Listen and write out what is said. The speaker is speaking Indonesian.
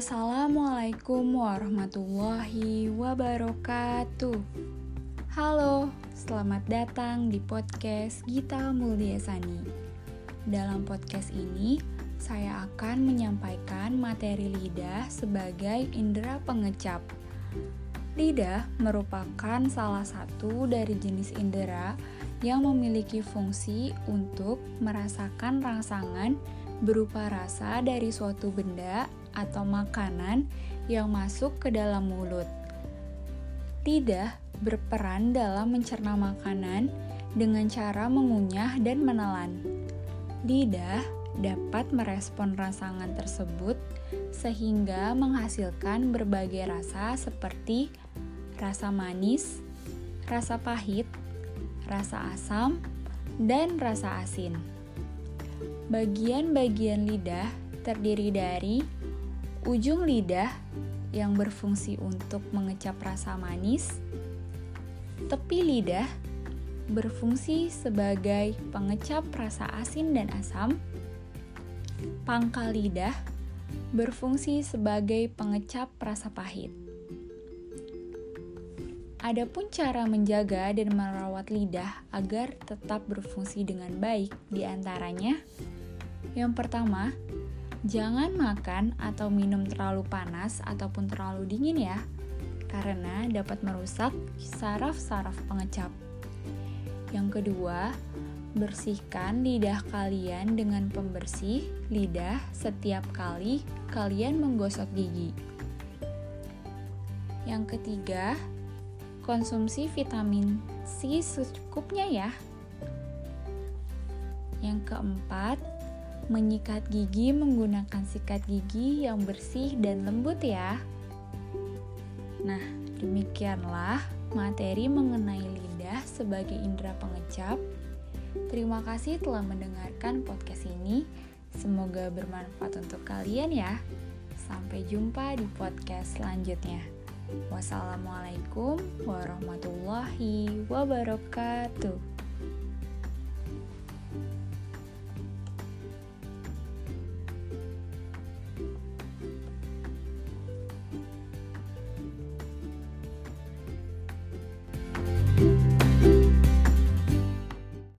Assalamualaikum warahmatullahi wabarakatuh. Halo, selamat datang di podcast Gita Muldiasani. Dalam podcast ini, saya akan menyampaikan materi lidah sebagai indera pengecap. Lidah merupakan salah satu dari jenis indera yang memiliki fungsi untuk merasakan rangsangan berupa rasa dari suatu benda atau makanan yang masuk ke dalam mulut. Lidah berperan dalam mencerna makanan dengan cara mengunyah dan menelan. Lidah dapat merespon rangsangan tersebut sehingga menghasilkan berbagai rasa seperti rasa manis, rasa pahit, rasa asam, dan rasa asin. Bagian-bagian lidah terdiri dari ujung lidah yang berfungsi untuk mengecap rasa manis, tepi lidah berfungsi sebagai pengecap rasa asin dan asam, pangkal lidah berfungsi sebagai pengecap rasa pahit. Adapun cara menjaga dan merawat lidah agar tetap berfungsi dengan baik diantaranya, yang pertama, jangan makan atau minum terlalu panas ataupun terlalu dingin ya, karena dapat merusak saraf-saraf pengecap. Yang kedua, bersihkan lidah kalian dengan pembersih lidah setiap kali kalian menggosok gigi. Yang ketiga, konsumsi vitamin C secukupnya ya. Yang keempat, menyikat gigi menggunakan sikat gigi yang bersih dan lembut ya. Nah, demikianlah materi mengenai lidah sebagai indera pengecap. Terima kasih telah mendengarkan podcast ini. Semoga bermanfaat untuk kalian ya. Sampai jumpa di podcast selanjutnya. Wassalamualaikum warahmatullahi wabarakatuh.